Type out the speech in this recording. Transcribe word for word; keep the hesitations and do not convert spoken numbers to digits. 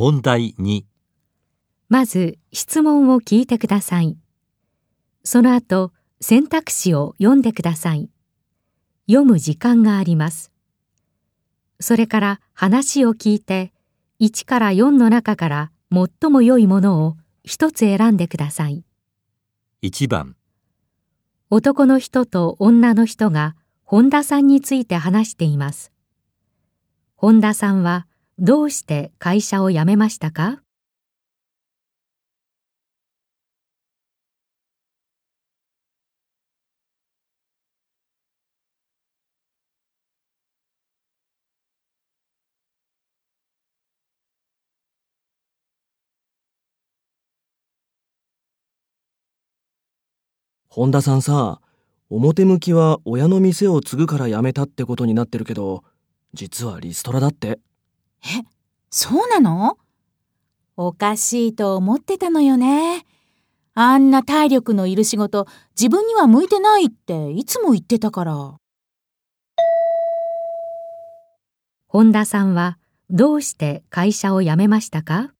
問題に。まず質問を聞いてください。その後、選択肢を読んでください。読む時間があります。それから話を聞いて、いちからよんの中から最も良いものを一つ選んでください。いちばん、男の人と女の人が本田さんについて話しています。本田さんはどうして会社を辞めましたか？本田さんさ、表向きは親の店を継ぐから辞めたってことになってるけど、実はリストラだって。え、そうなの？おかしいと思ってたのよね。あんな体力のいる仕事、自分には向いてないっていつも言ってたから。本田さんはどうして会社を辞めましたか？